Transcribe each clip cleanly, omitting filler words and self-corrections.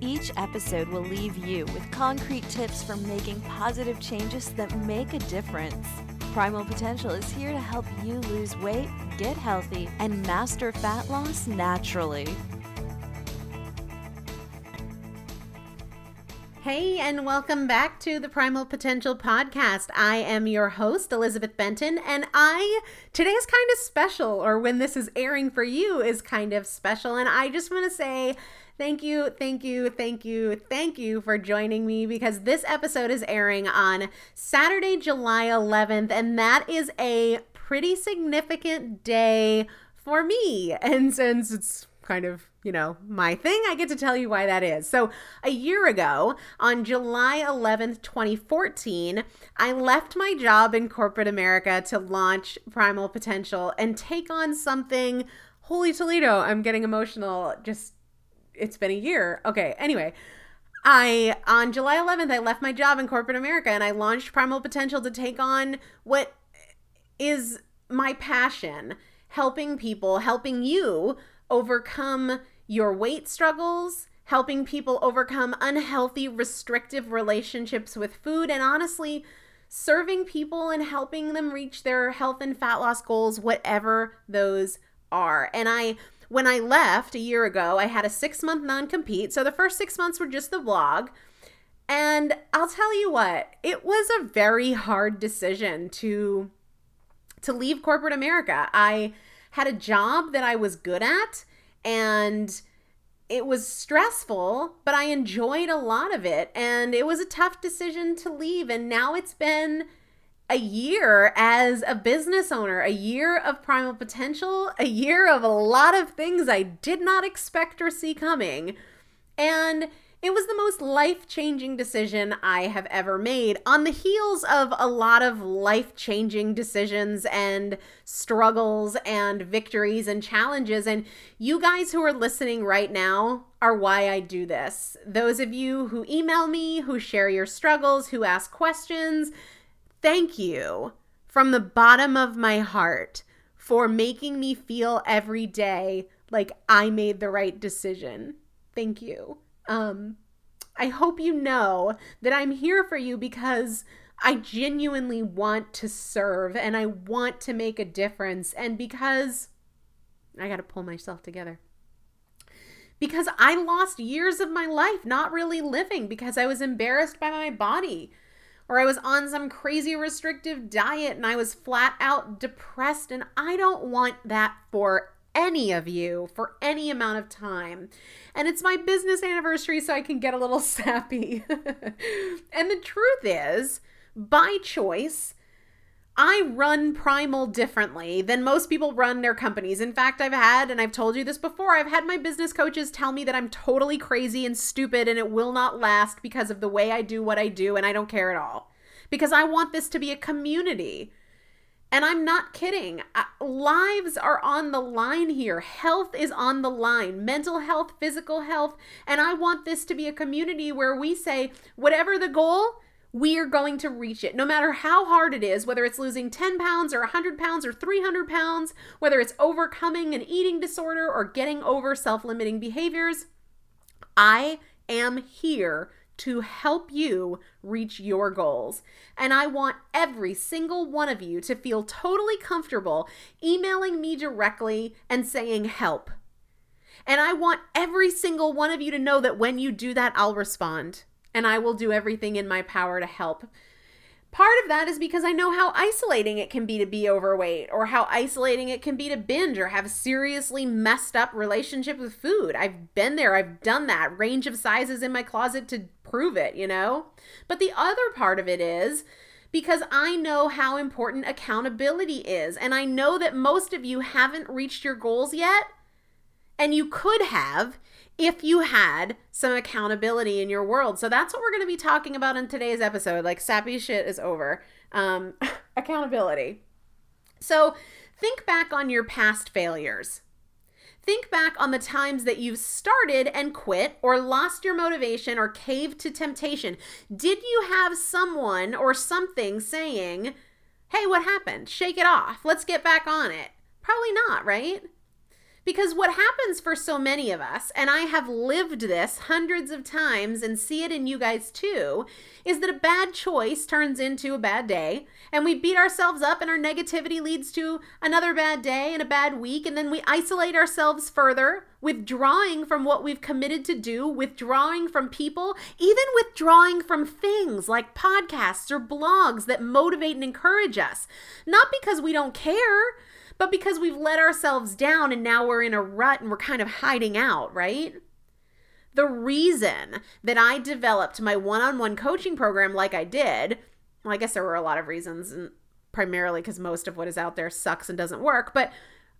Each episode will leave you with concrete tips for making positive changes that make a difference. Primal Potential is here to help you lose weight, get healthy, and master fat loss naturally. Hey, and welcome back to the Primal Potential podcast. I am your host, Elizabeth Benton, and today's kind of special, or when this is airing for you is kind of special, and I just want to say thank you for joining me, because this episode is airing on Saturday, July 11th, and that is a pretty significant day for me, and since it's kind of my thing, I get to tell you why that is. So a year ago, on July 11th, 2014, I left my job in corporate America to launch Primal Potential and take on something, holy Toledo, I'm getting emotional, it's been a year. Okay, anyway, on July 11th, I left my job in corporate America and I launched Primal Potential to take on what is my passion, helping people, helping you overcome your weight struggles, helping people overcome unhealthy, restrictive relationships with food, and honestly, serving people and helping them reach their health and fat loss goals, whatever those are. And when I left a year ago, I had a 6-month non-compete. So the first 6 months were just the blog. And I'll tell you what, it was a very hard decision to leave corporate America. I had a job that I was good at, and it was stressful, but I enjoyed a lot of it, and it was a tough decision to leave. And now it's been a year as a business owner, a year of Primal Potential, a year of a lot of things I did not expect or see coming, and it was the most life-changing decision I have ever made, on the heels of a lot of life-changing decisions and struggles and victories and challenges. And you guys who are listening right now are why I do this. Those of you who email me, who share your struggles, who ask questions, thank you from the bottom of my heart for making me feel every day like I made the right decision. Thank you. I hope you know that I'm here for you because I genuinely want to serve and I want to make a difference, and because I got to pull myself together. Because I lost years of my life not really living because I was embarrassed by my body, or I was on some crazy restrictive diet and I was flat out depressed, and I don't want that for any of you for any amount of time. And it's my business anniversary, so I can get a little sappy. And the truth is, by choice, I run Primal differently than most people run their companies. In fact, I've told you this before, I've had my business coaches tell me that I'm totally crazy and stupid and it will not last because of the way I do what I do, and I don't care at all. Because I want this to be a community. And I'm not kidding. Lives are on the line here. Health is on the line. Mental health, physical health. And I want this to be a community where we say, whatever the goal, we are going to reach it. No matter how hard it is, whether it's losing 10 pounds or 100 pounds or 300 pounds, whether it's overcoming an eating disorder or getting over self-limiting behaviors, I am here to help you reach your goals. And I want every single one of you to feel totally comfortable emailing me directly and saying help. And I want every single one of you to know that when you do that, I'll respond and I will do everything in my power to help. Part of that is because I know how isolating it can be to be overweight, or how isolating it can be to binge or have seriously messed up relationship with food. I've been there. I've done that. Range of sizes in my closet to prove it, But the other part of it is because I know how important accountability is. And I know that most of you haven't reached your goals yet. And you could have if you had some accountability in your world. So that's what we're going to be talking about in today's episode. Like, sappy shit is over. Accountability. So think back on your past failures. Think back on the times that you've started and quit, or lost your motivation, or caved to temptation. Did you have someone or something saying, hey, what happened? Shake it off. Let's get back on it. Probably not, right? Because what happens for so many of us, and I have lived this hundreds of times and see it in you guys too, is that a bad choice turns into a bad day, and we beat ourselves up, and our negativity leads to another bad day and a bad week, and then we isolate ourselves further, withdrawing from what we've committed to do, withdrawing from people, even withdrawing from things like podcasts or blogs that motivate and encourage us. Not because we don't care, but because we've let ourselves down and now we're in a rut and we're kind of hiding out, right? The reason that I developed my one-on-one coaching program like I did, well, I guess there were a lot of reasons, and primarily because most of what is out there sucks and doesn't work, but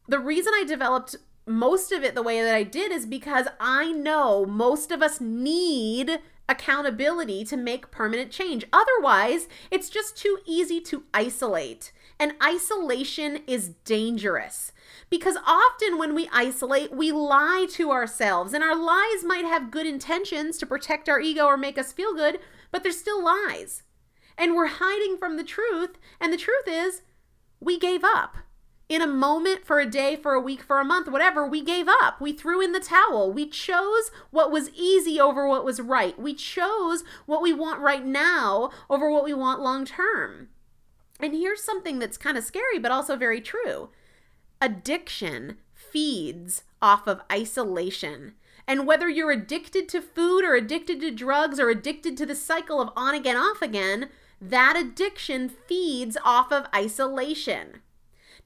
the reason I developed most of it the way that I did is because I know most of us need accountability to make permanent change. Otherwise, it's just too easy to isolate. And isolation is dangerous because often when we isolate, we lie to ourselves, and our lies might have good intentions to protect our ego or make us feel good, but they're still lies. And we're hiding from the truth, and the truth is we gave up. In a moment, for a day, for a week, for a month, whatever, we gave up. We threw in the towel. We chose what was easy over what was right. We chose what we want right now over what we want long term. And here's something that's kind of scary, but also very true. Addiction feeds off of isolation. And whether you're addicted to food or addicted to drugs or addicted to the cycle of on again, off again, that addiction feeds off of isolation.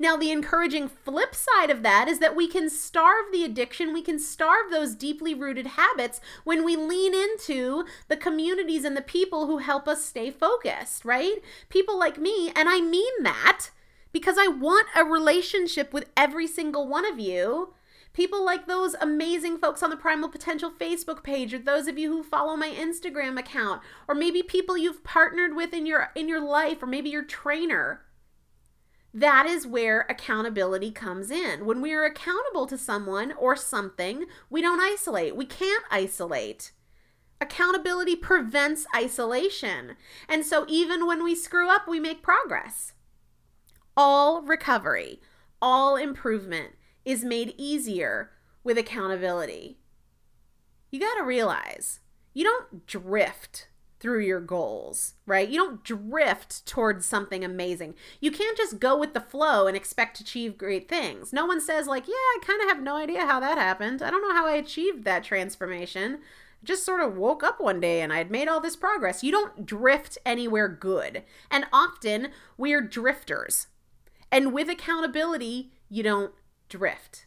Now, the encouraging flip side of that is that we can starve the addiction, we can starve those deeply rooted habits when we lean into the communities and the people who help us stay focused, right? People like me, and I mean that because I want a relationship with every single one of you. People like those amazing folks on the Primal Potential Facebook page, or those of you who follow my Instagram account, or maybe people you've partnered with in your life, or maybe your trainer. That is where accountability comes in. When we are accountable to someone or something, we don't isolate. We can't isolate. Accountability prevents isolation. And so even when we screw up, we make progress. All recovery, all improvement is made easier with accountability. You got to realize you don't drift through your goals, right? You don't drift towards something amazing. You can't just go with the flow and expect to achieve great things. No one says like, yeah, I kind of have no idea how that happened. I don't know how I achieved that transformation. I just sort of woke up one day and I had made all this progress. You don't drift anywhere good. And often we're drifters. And with accountability, you don't drift.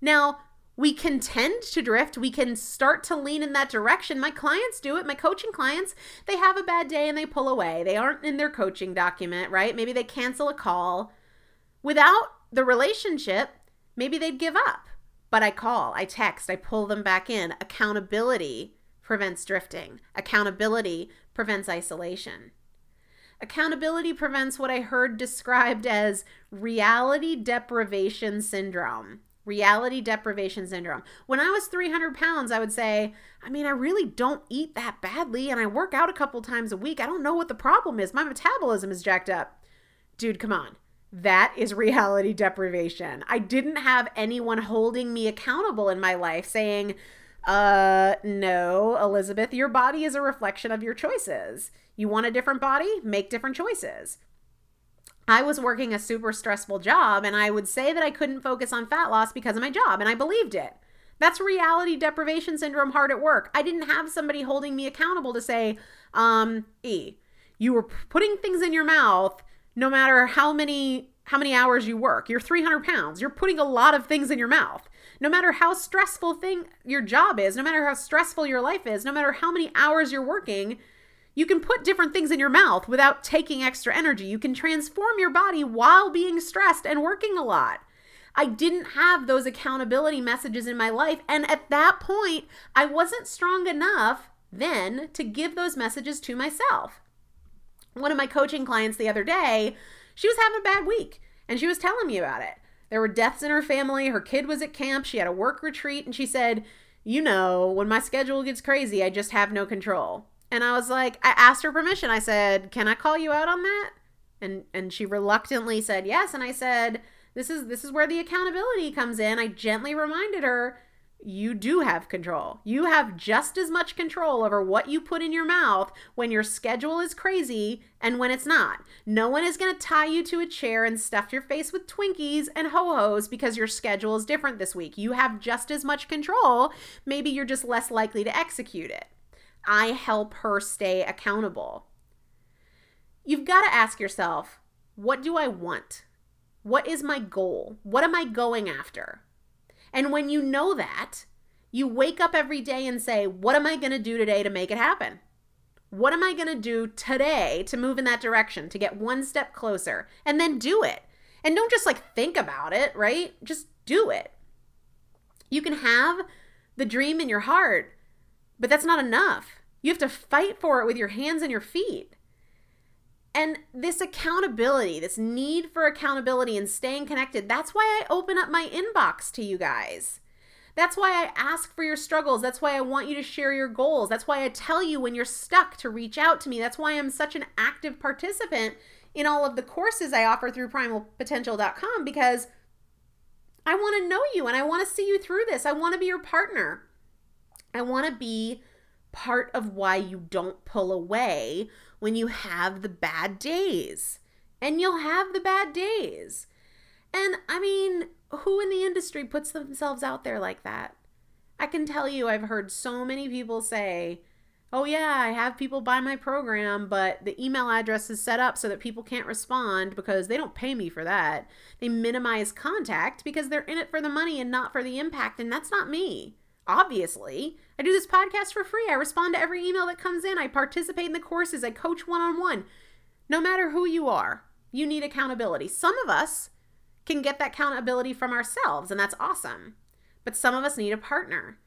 Now, we can tend to drift. We can start to lean in that direction. My clients do it. My coaching clients, they have a bad day and they pull away. They aren't in their coaching document, right? Maybe they cancel a call. Without the relationship, maybe they'd give up. But I call, I text, I pull them back in. Accountability prevents drifting. Accountability prevents isolation. Accountability prevents what I heard described as reality deprivation syndrome. Reality deprivation syndrome. When I was 300 pounds, I would say, I mean, I really don't eat that badly and I work out a couple times a week. I don't know what the problem is. My metabolism is jacked up. Dude, come on. That is reality deprivation. I didn't have anyone holding me accountable in my life saying, no, Elizabeth, your body is a reflection of your choices. You want a different body? Make different choices. I was working a super stressful job, and I would say that I couldn't focus on fat loss because of my job, and I believed it. That's reality deprivation syndrome hard at work. I didn't have somebody holding me accountable to say, you were putting things in your mouth no matter how many hours you work. You're 300 pounds. You're putting a lot of things in your mouth. No matter how stressful your job is, no matter how stressful your life is, no matter how many hours you're working, you can put different things in your mouth without taking extra energy. You can transform your body while being stressed and working a lot. I didn't have those accountability messages in my life. And at that point, I wasn't strong enough then to give those messages to myself. One of my coaching clients the other day, she was having a bad week and she was telling me about it. There were deaths in her family. Her kid was at camp. She had a work retreat. And she said, when my schedule gets crazy, I just have no control. And I was like, I asked her permission. I said, can I call you out on that? And she reluctantly said yes. And I said, This is where the accountability comes in. I gently reminded her, you do have control. You have just as much control over what you put in your mouth when your schedule is crazy and when it's not. No one is going to tie you to a chair and stuff your face with Twinkies and Ho-Hos because your schedule is different this week. You have just as much control. Maybe you're just less likely to execute it. I help her stay accountable. You've got to ask yourself, what do I want? What is my goal? What am I going after? And when you know that, you wake up every day and say, what am I going to do today to make it happen? What am I going to do today to move in that direction, to get one step closer? And then do it. And don't just think about it, right? Just do it. You can have the dream in your heart, but that's not enough. You have to fight for it with your hands and your feet. And this accountability, this need for accountability and staying connected, that's why I open up my inbox to you guys. That's why I ask for your struggles. That's why I want you to share your goals. That's why I tell you when you're stuck to reach out to me. That's why I'm such an active participant in all of the courses I offer through primalpotential.com, because I want to know you and I want to see you through this. I want to be your partner. I want to be part of why you don't pull away when you have the bad days. And you'll have the bad days. And I mean, who in the industry puts themselves out there like that? I can tell you, I've heard so many people say, oh yeah, I have people buy my program, but the email address is set up so that people can't respond because they don't pay me for that. They minimize contact because they're in it for the money and not for the impact. And that's not me. Obviously, I do this podcast for free. I respond to every email that comes in. I participate in the courses. I coach one-on-one. No matter who you are, you need accountability. Some of us can get that accountability from ourselves, and that's awesome. But some of us need a partner.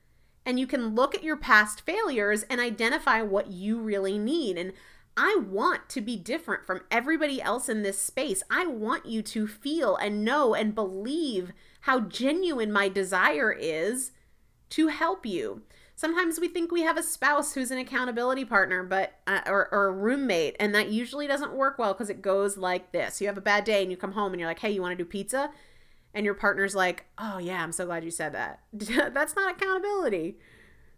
And you can look at your past failures and identify what you really need. And I want to be different from everybody else in this space. I want you to feel and know and believe how genuine my desire is to help you. Sometimes we think we have a spouse who's an accountability partner, but or a roommate, and that usually doesn't work well because it goes like this. You have a bad day and you come home and you're like, hey, you want to do pizza? And your partner's like, oh yeah, I'm so glad you said that. That's not accountability.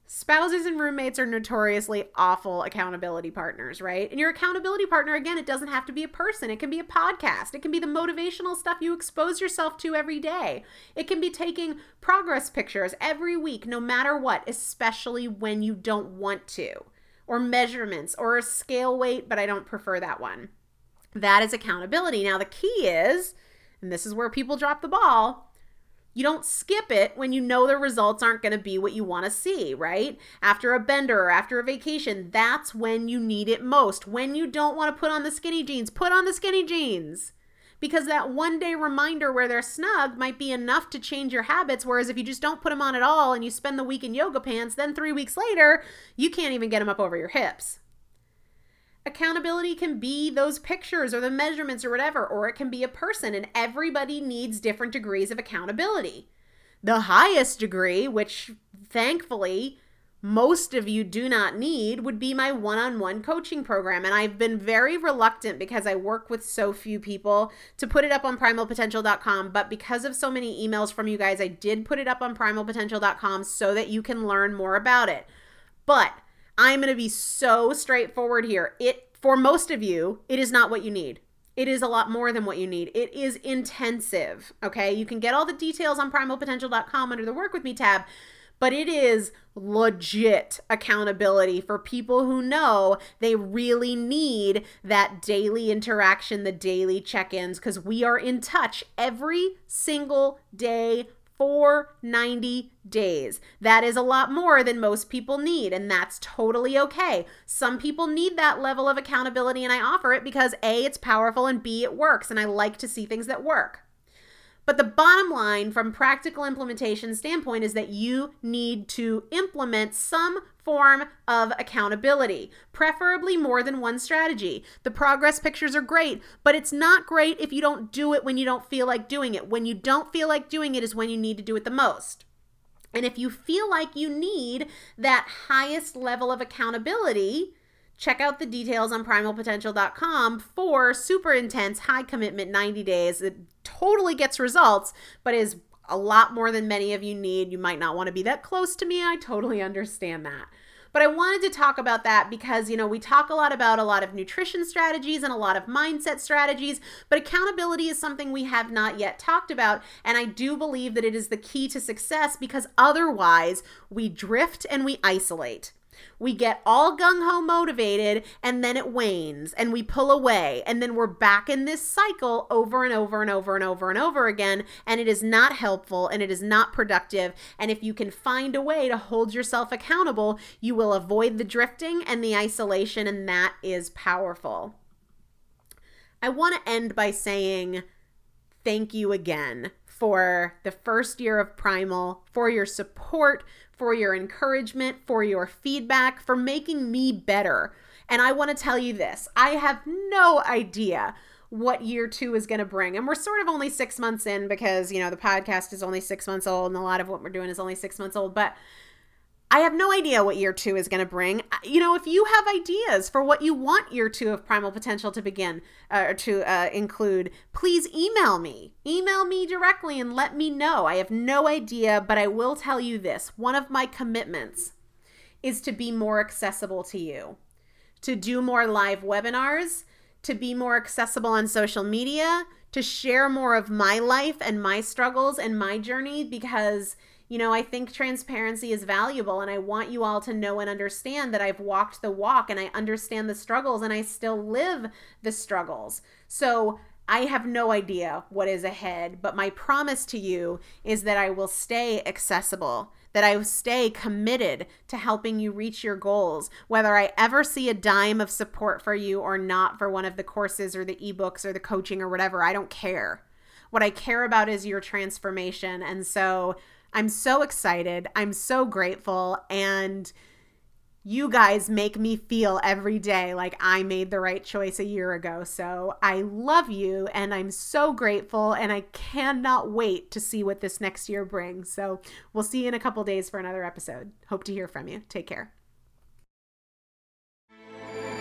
Spouses and roommates are notoriously awful accountability partners, right? And your accountability partner, again, it doesn't have to be a person. It can be a podcast. It can be the motivational stuff you expose yourself to every day. It can be taking progress pictures every week, no matter what, especially when you don't want to, or measurements or a scale weight, but I don't prefer that one. That is accountability. Now, the key is, and this is where people drop the ball, you don't skip it when you know the results aren't going to be what you want to see, right? After a bender or after a vacation, that's when you need it most. When you don't want to put on the skinny jeans, put on the skinny jeans. Because that one day reminder where they're snug might be enough to change your habits. Whereas if you just don't put them on at all and you spend the week in yoga pants, then 3 weeks later, you can't even get them up over your hips. Accountability can be those pictures or the measurements or whatever, or it can be a person, and everybody needs different degrees of accountability. The highest degree, which thankfully most of you do not need, would be my one-on-one coaching program. And I've been very reluctant because I work with so few people to put it up on primalpotential.com. But because of so many emails from you guys, I did put it up on primalpotential.com so that you can learn more about it. But I'm going to be so straightforward here. For most of you, it is not what you need. It is a lot more than what you need. It is intensive, okay? You can get all the details on primalpotential.com under the Work With Me tab, but it is legit accountability for people who know they really need that daily interaction, the daily check-ins, because we are in touch every single day for 90 days. That is a lot more than most people need, and that's totally okay. Some people need that level of accountability, and I offer it because A, it's powerful, and B, it works, and I like to see things that work. But the bottom line from practical implementation standpoint is that you need to implement some form of accountability, preferably more than one strategy. The progress pictures are great, but it's not great if you don't do it when you don't feel like doing it. When you don't feel like doing it is when you need to do it the most. And if you feel like you need that highest level of accountability Check out the details on primalpotential.com for super intense, high commitment 90 days. It totally gets results, but is a lot more than many of you need. You might not want to be that close to me. I totally understand that. But I wanted to talk about that because, you know, we talk a lot about a lot of nutrition strategies and a lot of mindset strategies, but accountability is something we have not yet talked about. And I do believe that it is the key to success, because otherwise we drift and we isolate. We get all gung-ho motivated, and then it wanes and we pull away, and then we're back in this cycle over and over and over and over and over again, and it is not helpful and it is not productive. And if you can find a way to hold yourself accountable, you will avoid the drifting and the isolation, and that is powerful. I want to end by saying thank you again for the first year of Primal, for your support, for your encouragement, for your feedback, for making me better. And I want to tell you this, I have no idea what year two is going to bring. And we're sort of only 6 months in because, you know, the podcast is only 6 months old and a lot of what we're doing is only 6 months old. But I have no idea what year two is going to bring. You know, if you have ideas for what you want year two of Primal Potential to begin or to include, please email me. Email me directly and let me know. I have no idea, but I will tell you this. One of my commitments is to be more accessible to you, to do more live webinars, to be more accessible on social media, to share more of my life and my struggles and my journey, because you know, I think transparency is valuable, and I want you all to know and understand that I've walked the walk and I understand the struggles and I still live the struggles. So I have no idea what is ahead, but my promise to you is that I will stay accessible, that I will stay committed to helping you reach your goals, whether I ever see a dime of support for you or not for one of the courses or the ebooks or the coaching or whatever. I don't care. What I care about is your transformation. And so I'm so excited. I'm so grateful. And you guys make me feel every day like I made the right choice a year ago. So I love you, and I'm so grateful, and I cannot wait to see what this next year brings. So we'll see you in a couple days for another episode. Hope to hear from you. Take care.